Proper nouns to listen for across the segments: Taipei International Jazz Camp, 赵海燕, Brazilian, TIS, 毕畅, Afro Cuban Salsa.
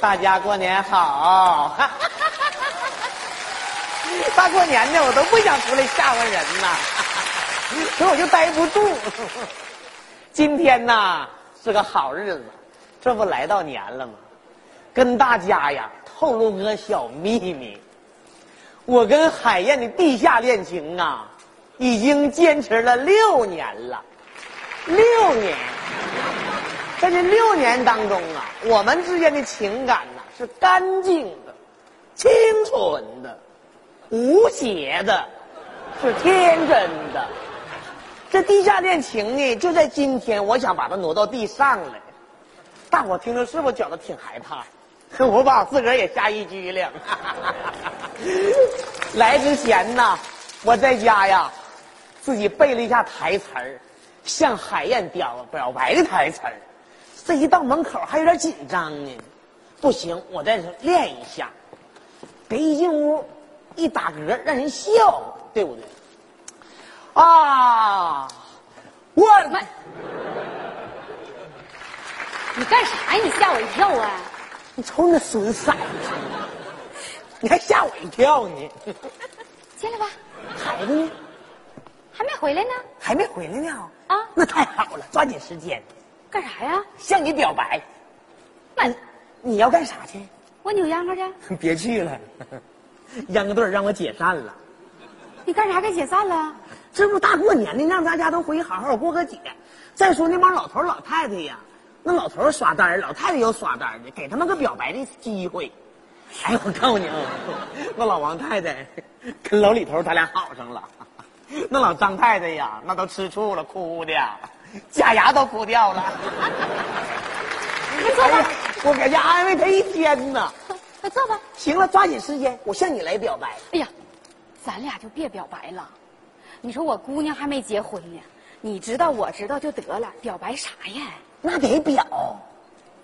大家过年好！大过年的，我都不想出来吓唬人呐，所以我就待不住。今天呐是个好日子，这不来到年了吗？跟大家呀透露个小秘密，我跟海燕的地下恋情啊，已经坚持了6年了。6年，在这6年当中啊，我们之间的情感呢、是干净的、清纯的、无邪的，是天真的。这地下恋情呢，就在今天，我想把它挪到地上来。大伙听着是不是觉得挺害怕？我把我自个儿也吓一激灵。来之前呢，我在家呀，自己背了一下台词儿，向海燕表白的台词儿。这一到门口还有点紧张呢，不行，我再练一下。别一进屋一打嗝让人笑，对不对？啊，我妈！你干啥呀？你吓我一跳啊！你瞅你那损色，你还吓我一跳呢！进来吧。孩子呢？还没回来呢。还没回来呢？啊！那太好了，抓紧时间。干啥呀？向你表白。那你要干啥去？我扭秧歌去。别去了，秧歌队让我解散了。你干啥给解散了？这不大过年的，让大家都回去好好过个节。再说那帮老头老太太呀，那老头耍单，老太太有耍单的，给他们个表白的机会。哎，我告诉你啊，那老王太太跟老李头他俩好上了，那老张太太呀，那都吃醋了，哭的假牙都哭掉了。坐吧、哎，我搁家安慰他一天呢。快坐吧。行了，抓紧时间，我向你来表白。哎呀，咱俩就别表白了。你说我姑娘还没结婚呢，你知道我知道就得了，表白啥呀？那得表。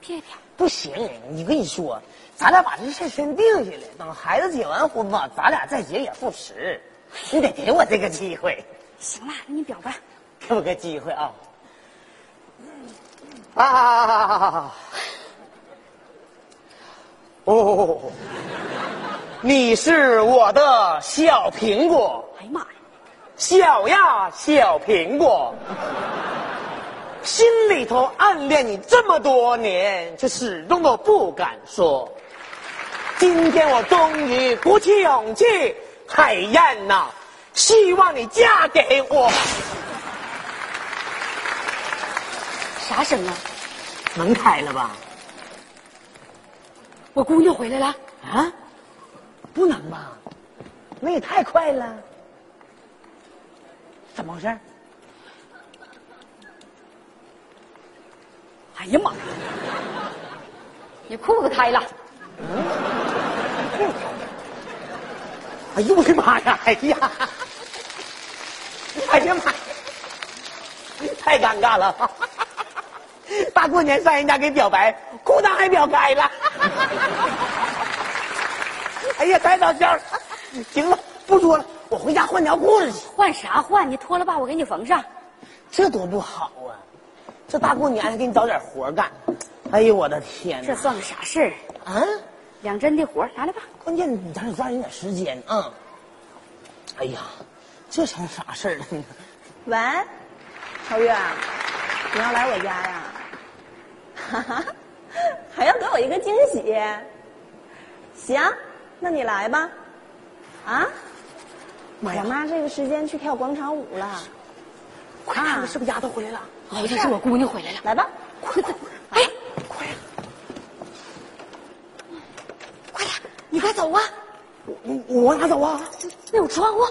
别表。不行，你跟你说，咱俩把这事先定下来，等孩子结完婚吧，咱俩再结也不迟。你得给我这个机会。行了，给你表白。给我个机会啊！啊！哦，你是我的小苹果。哎呀妈呀！小呀小苹果，心里头暗恋你这么多年，却始终都不敢说。今天我终于鼓起勇气，海燕呐、希望你嫁给我。啥声啊？门开了吧？我姑娘回来了啊？不能吧？那也太快了。怎么回事？哎呀妈！你裤子开了。嗯。哎呦我的妈呀！哎呀！哎呀妈！太尴尬了。大过年上人家给表白，裤裆还表开了。哎呀，太搞笑了！行了，不说了，我回家换条裤子去。换啥换？你脱了吧，我给你缝上。这多不好啊！这大过年还给你找点活干。哎呦，我的天哪！这算个啥事儿啊？2针的活，拿来吧。关键你咱得抓紧点时间啊！哎呀，这成啥事儿了呢？喂，超越，你要来我家呀？哈哈，还要给我一个惊喜。行，那你来吧。啊，我妈这个时间去跳广场舞了。快看看是不是丫头回来了？哦，这是我姑娘回来了。来吧，快点！哎，快点！快点，你快走啊！我哪走啊？那有窗户。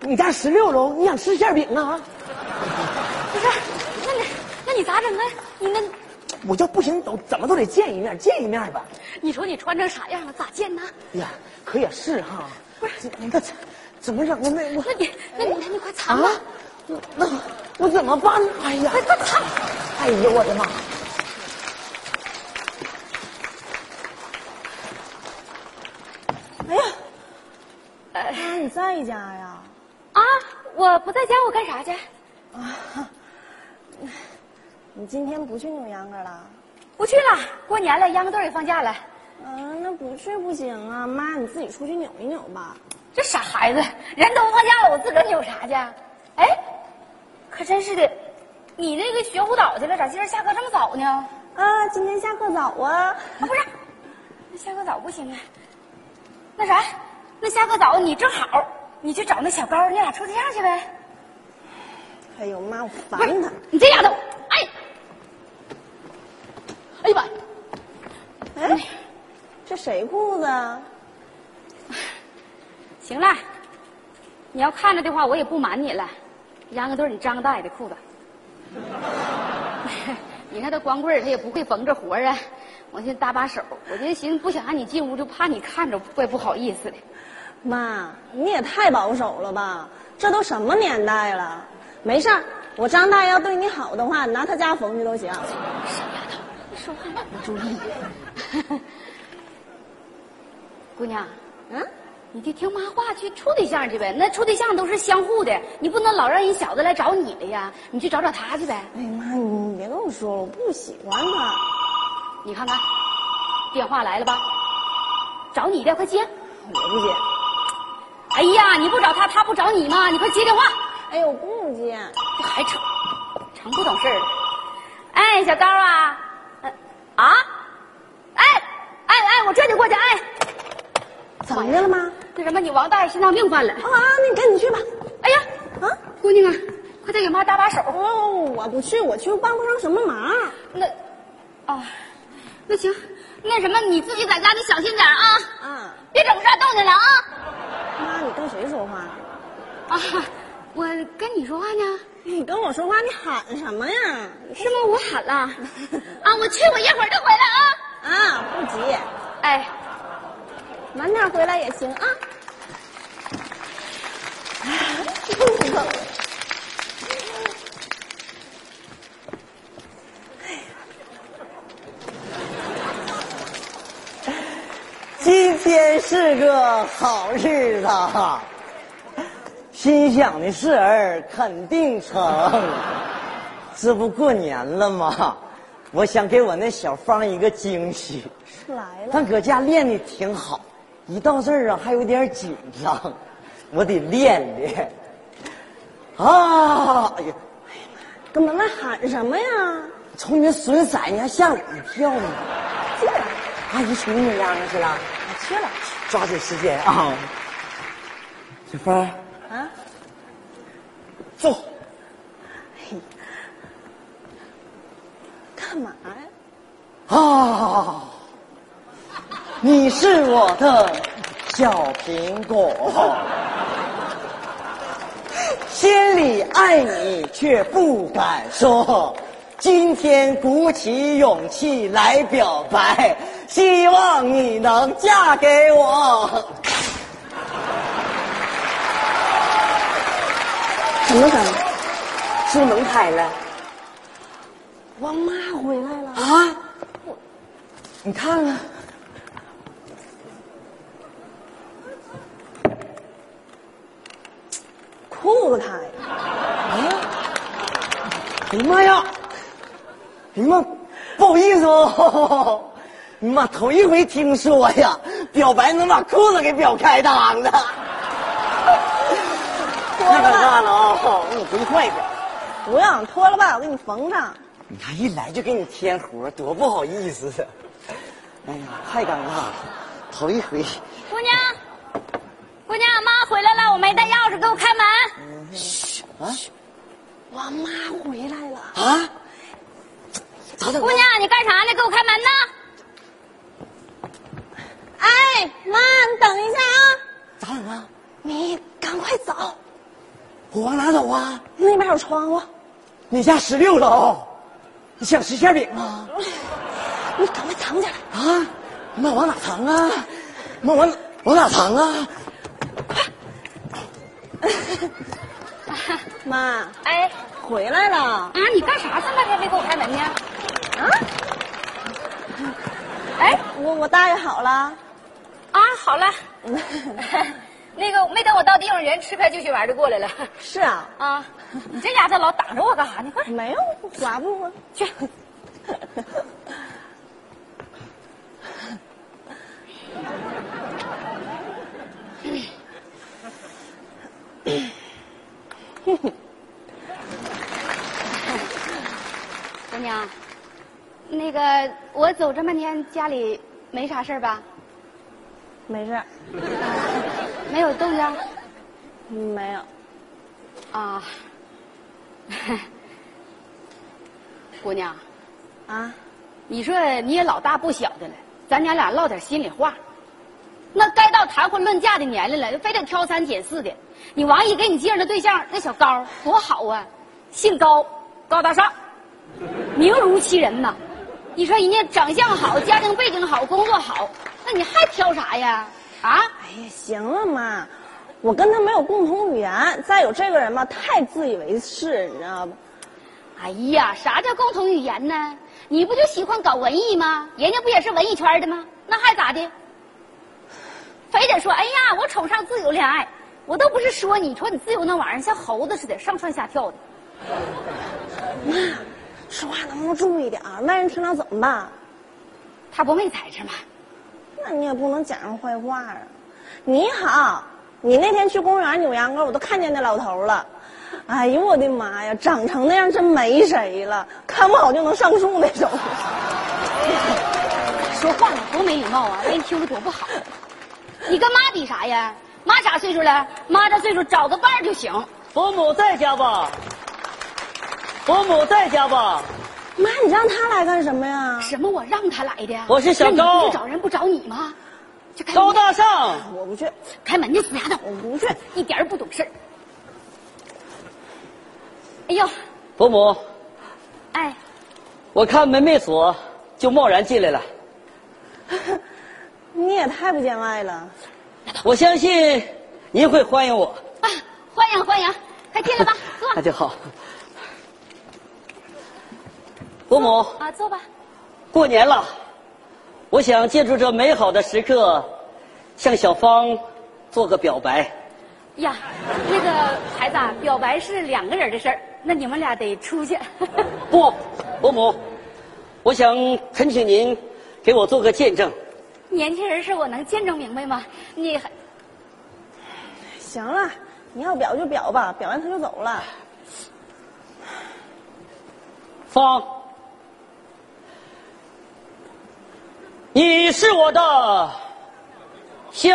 你家16楼，你想吃馅饼啊？不是，那你咋整啊？你那。我就不行，怎么都得见一面，见一面吧。你说你穿成啥样了？咋见呢？呀，可也是哈。不是，那怎么整啊？那你快藏吧。那我怎么办？哎呀，快藏！哎呀，我的妈！哎呀，妈，你在家呀？啊，我不在家，我干啥去？啊。你今天不去扭秧歌了？不去了，过年了，秧歌队也放假了。嗯，那不去不行啊，妈，你自己出去扭一扭吧。这傻孩子，人都放假了，我自个儿扭啥去？哎，可真是的，你那个学舞蹈去了，咋今儿下课这么早呢？啊，今天下课早啊。啊，不是，那下课早不行啊。那啥，那下课早你正好，你去找那小高，你俩处对象去呗。哎呦妈，我烦他！你这丫头，哎。 哎呀妈！哎，这谁裤子啊？行了，你要看着的话，我也不瞒你了。秧歌队你张大爷的裤子，你看他光棍他也不会缝这活啊。我先搭把手，我今天寻思不想让你进屋，就怕你看着怪不好意思的。妈，你也太保守了吧？这都什么年代了？没事儿，我张大爷要对你好的话，你拿他家缝去都行。 说话你注意，姑娘，嗯，你就听妈话去处对象去呗。那处对象都是相互的，你不能老让人小子来找你了呀。你去找找他去呗。哎呀妈，你别跟我说了，我不喜欢他。你看看，电话来了吧？找你的，快接。我不接。哎呀，你不找他，他不找你吗？你快接电话。哎呦，我不接。这还成，成不懂事了。哎，小高啊。 啊！哎，哎哎，我这就过去。哎，怎么的了吗？那什么，你王大爷心脏病犯了。啊，那你赶紧去吧。哎呀，啊，姑娘啊，快再给妈搭把手。哦，我不去，我去帮不上什么忙。那，啊，那行，那什么，你自己在家你小心点啊。嗯。别整啥动静了啊。妈，你跟谁说话？啊，我跟你说话呢。 你跟我说话，你喊什么呀？是吗？我喊了啊！我去，我一会儿就回来啊！啊，不急，哎，晚点回来也行啊。今天是个好日子。 心想的事儿肯定成，这不过年了吗？我想给我那小芳一个惊喜。来了。她搁家练的挺好，一到这儿啊还有点紧张，我得练练。啊！哎呀妈！搁门外喊什么呀？瞅你损色，你还吓我一跳呢。进来。阿姨出去扭秧歌去了。我去了。抓紧时间啊！小芳。 啊，坐。哎，干嘛呀？啊，你是我的小苹果，心里爱你却不敢说。今天鼓起勇气来表白，希望你能嫁给我。 怎么整？是不是门开了？王妈回来了啊！我，你看看，裤子开了啊！哎呀妈呀！哎呀妈，不好意思哦，你妈头一回听说呀，表白能把裤子给表开裆的。 太可怕了啊！你给我快一点，不用脱了吧，我给你缝上。你看一来就给你添活，多不好意思的。哎呀，太尴尬了，头一回。姑娘，姑娘，妈回来了，我没带钥匙，给我开门。嘘啊！我妈回来了啊！姑娘，你干啥呢？给我开门呢！哎，妈，你等一下啊！咋整啊？你赶快走。 我往哪走啊？那边有窗户。你家16楼，你想吃馅饼啊？你赶快藏起来啊！妈，往哪藏啊？妈，往哪藏啊？快！妈，哎，回来了啊！你干啥上半天没给我开门呢？啊？哎，我大爷好了。啊，好了。那个没等我到地方，人吃开就去玩就过来了。是啊，啊，你这家伙老挡着我干啥？你快没有，玩不玩去。姑娘，那个我走这么半天，家里没啥事儿吧？没事。没有豆浆？没有。啊，姑娘，啊，你说你也老大不小的了，咱娘俩唠点心里话。那该到谈婚论嫁的年龄了，就非得挑三拣四的。你王姨给你介绍的对象，那小高多好啊，姓高，高大上，名如其人呐。你说人家长相好，家庭背景好，工作好，那你还挑啥呀？啊！哎呀，行了妈，我跟他没有共同语言，再有这个人嘛，太自以为是，你知道吧？哎呀，啥叫共同语言呢？你不就喜欢搞文艺吗？人家不也是文艺圈的吗？那还咋的？非得说，哎呀，我崇尚自由恋爱，我都不是说你，瞅你自由那玩意儿，像猴子似的，上蹿下跳的。妈，说话能不能注意点啊？外人听到怎么办？他不没在这吗？那你也不能讲上坏话啊！你好，你那天去公园扭秧歌，我都看见那老头了。哎呦我的妈呀，长成那样真没谁了，看不好就能上树那种。说话呢多没礼貌啊，人听着多不好。你跟妈比啥呀？妈啥岁数了？妈这岁数找个伴儿就行。伯母在家吧？伯母在家吧？妈，你让他来干什么呀？什么？我让他来的呀？我是小高。你不找人不找你吗？高大上，我不去。开门去，死丫头！我不去，一点儿不懂事儿。哎呦，伯母。哎，我看门没锁，就贸然进来了。你也太不见外了。我相信您会欢迎我。啊，欢迎欢迎，快进来吧，坐。那就好。伯母啊，坐吧。过年了，我想借助这美好的时刻，向小芳做个表白。呀，那个孩子啊，表白是两个人的事儿，那你们俩得出去。不，伯母，我想恳请您给我做个见证。年轻人事我能见证明白吗？你行了，你要表就表吧，表完他就走了。芳。你是我的小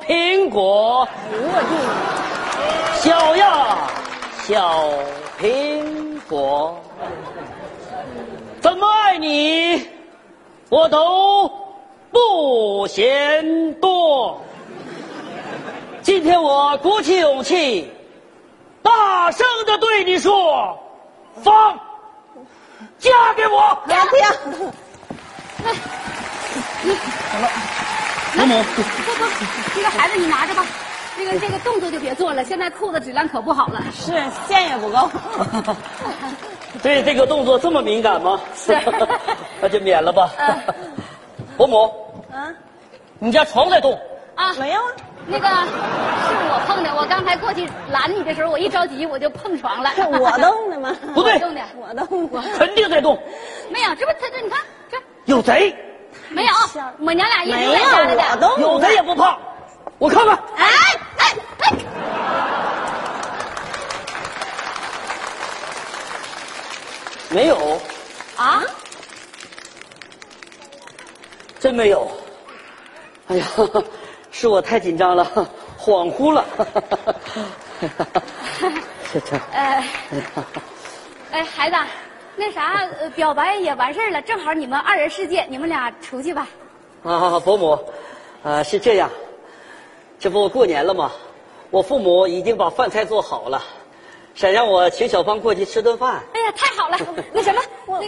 苹果，小呀小苹果，怎么爱你我都不嫌多。今天我鼓起勇气，大声的对你说，芳，嫁给我！不要！好了，伯母，不，这个孩子你拿着吧，这个动作就别做了，现在裤子质量可不好了，是线也不够。对这个动作这么敏感吗？是，那就免了吧。伯母，啊，你家床在动啊？没有啊，那个是我碰的，我刚才过去拦你的时候，我一着急我就碰床了。我动的吗？不对，动的，我动过，肯定在动。没有，这不他这你看这有贼。没有，我们娘俩一直在家里的。有贼也不怕，我看看。哎！没有。啊？真没有。哎呀，是我太紧张了，恍惚了。哎，孩子。那啥，表白也完事儿了，正好你们二人世界，你们俩出去吧。啊，伯母，是这样，这不过年了吗？我父母已经把饭菜做好了，想让我请小芳过去吃顿饭。哎呀，太好了！那什么，不懂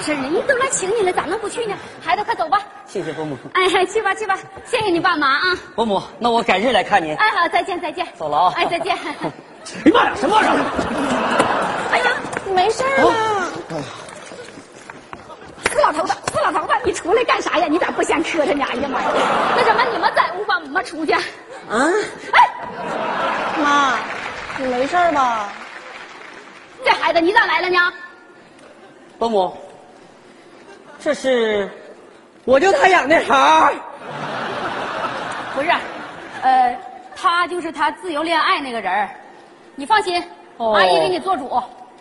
事儿呢，人家都来请你了，咋能不去呢？孩子，快走吧。谢谢伯母。哎，去吧去吧，谢谢你爸妈啊。伯母，那我改日来看您。哎，好，再见再见。走了啊。哎，再见。哎妈呀，什么玩意儿？哎呀，没事儿啊！死老头子，你出来干啥呀？你咋不先磕碜你？哎呀妈呀！那什么，你们在屋吧，我们出。出去啊！哎，妈，你没事吧？这孩子，你咋来了呢？伯母，这是我就他养的孩儿。不是，他就是他自由恋爱那个人，你放心，阿姨给你做主，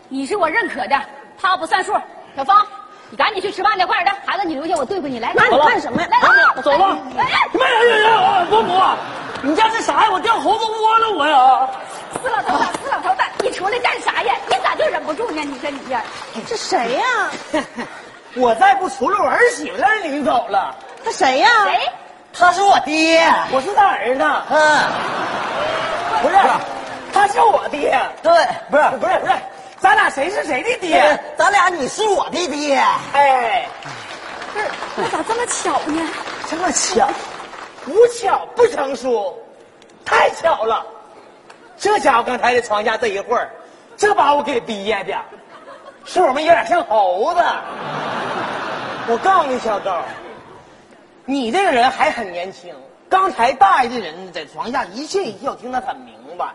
你是我认可的，他不算数。小芳。你赶紧去吃饭去，快点的！孩子，你留下我对付你来。妈，你干什么呀？来，走了。哎，妈呀！伯母，你家这啥呀？我掉猴子窝了我呀！死老头子，死老头子，你出来干啥呀？你咋就忍不住呢？你说你呀，这谁呀？我再不出来，我儿媳妇让人领走了。他谁呀？谁？他是我爹，我是他儿子。嗯，不是，他是我爹。对，不是。咱俩谁是谁的爹？咱俩你是我的爹。哎，不是，那咋这么巧呢？这么巧，无巧不成书，太巧了。这家伙刚才在床下这一会儿，这把我给憋的，是我们有点像猴子。我告诉你，小高，你这个人还很年轻。刚才大爷的人在床下一切，我听得很明白，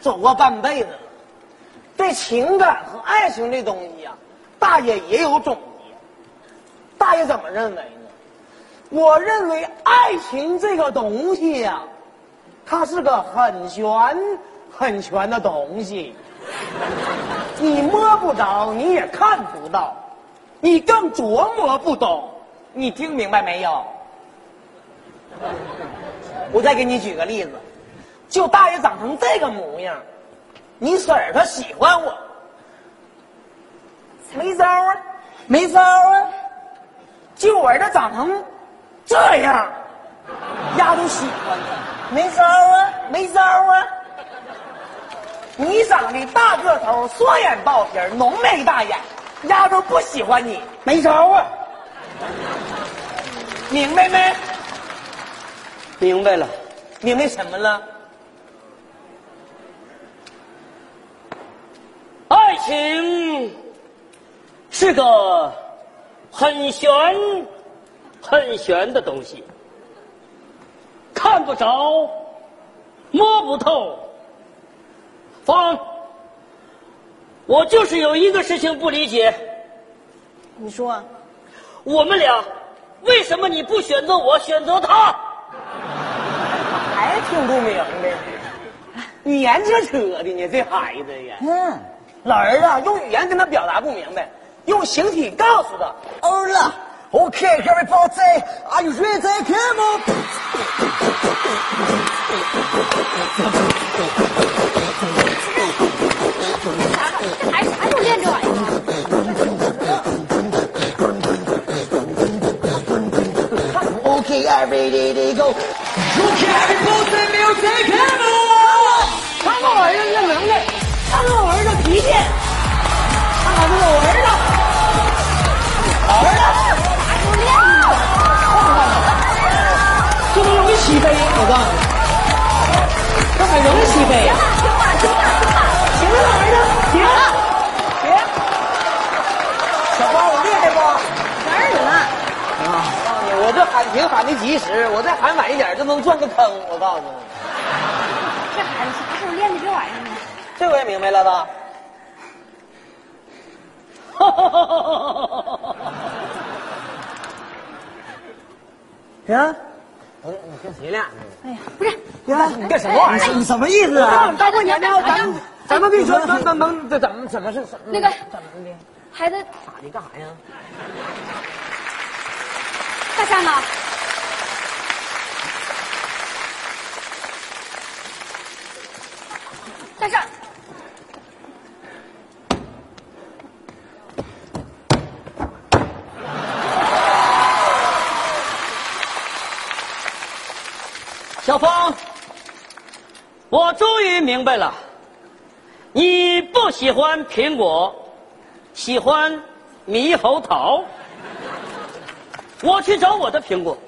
走过半辈子了。对情感和爱情这东西啊，大爷也有总结。大爷怎么认为呢？我认为爱情这个东西呀，它是个很玄、很玄的东西。你摸不着，你也看不到，你更琢磨不懂。你听明白没有？我再给你举个例子，就大爷长成这个模样。你婶儿她喜欢我，没招啊！就我儿子长成这样，丫都喜欢他，没招啊！你长得大个头，双眼爆皮，浓眉大眼，丫都不喜欢你，没招啊！明白没？明白了，明白什么了？爱情是个很玄、很玄的东西，看不着，摸不透。方，我就是有一个事情不理解。你说，我们俩为什么你不选择我，选择他？还听不明白？你研究扯的呢，这孩子呀。嗯。老儿子用语言跟他表达不明白，用形体告诉他。欧了 ，OK， everybody， are you ready? Come on！ 这孩子又练这玩意儿。OK，everybody go，OK，everybody，music come on！ 他们玩意儿是能耐。看看我儿子脾气，看看我儿子，这都容易起飞，我告诉你，这很容易起飞。行了，儿子，行，小花，我厉害不？哪儿有啊？我这喊停喊的及时，我再喊晚一点，这能转个坑，我告诉你。这孩子啥时候练的这玩意儿呢？这我也明白了吧？呀，我跟谁俩呢？哎呀，不是呀，你干什么玩意儿？你什么意思啊？大过年的，咱们跟你说，能怎么是那个怎么的？孩子咋的？干啥呀？大山呢？大山。小芳，我终于明白了，你不喜欢苹果，喜欢猕猴桃。我去找我的苹果。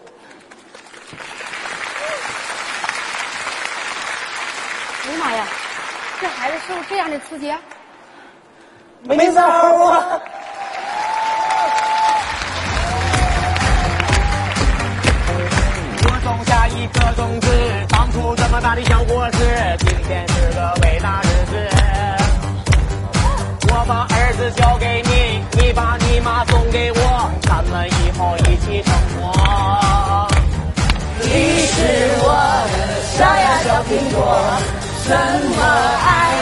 哎呀妈呀，这孩子受这样的刺激，没招啊！种下一颗种子。苹果，什么爱？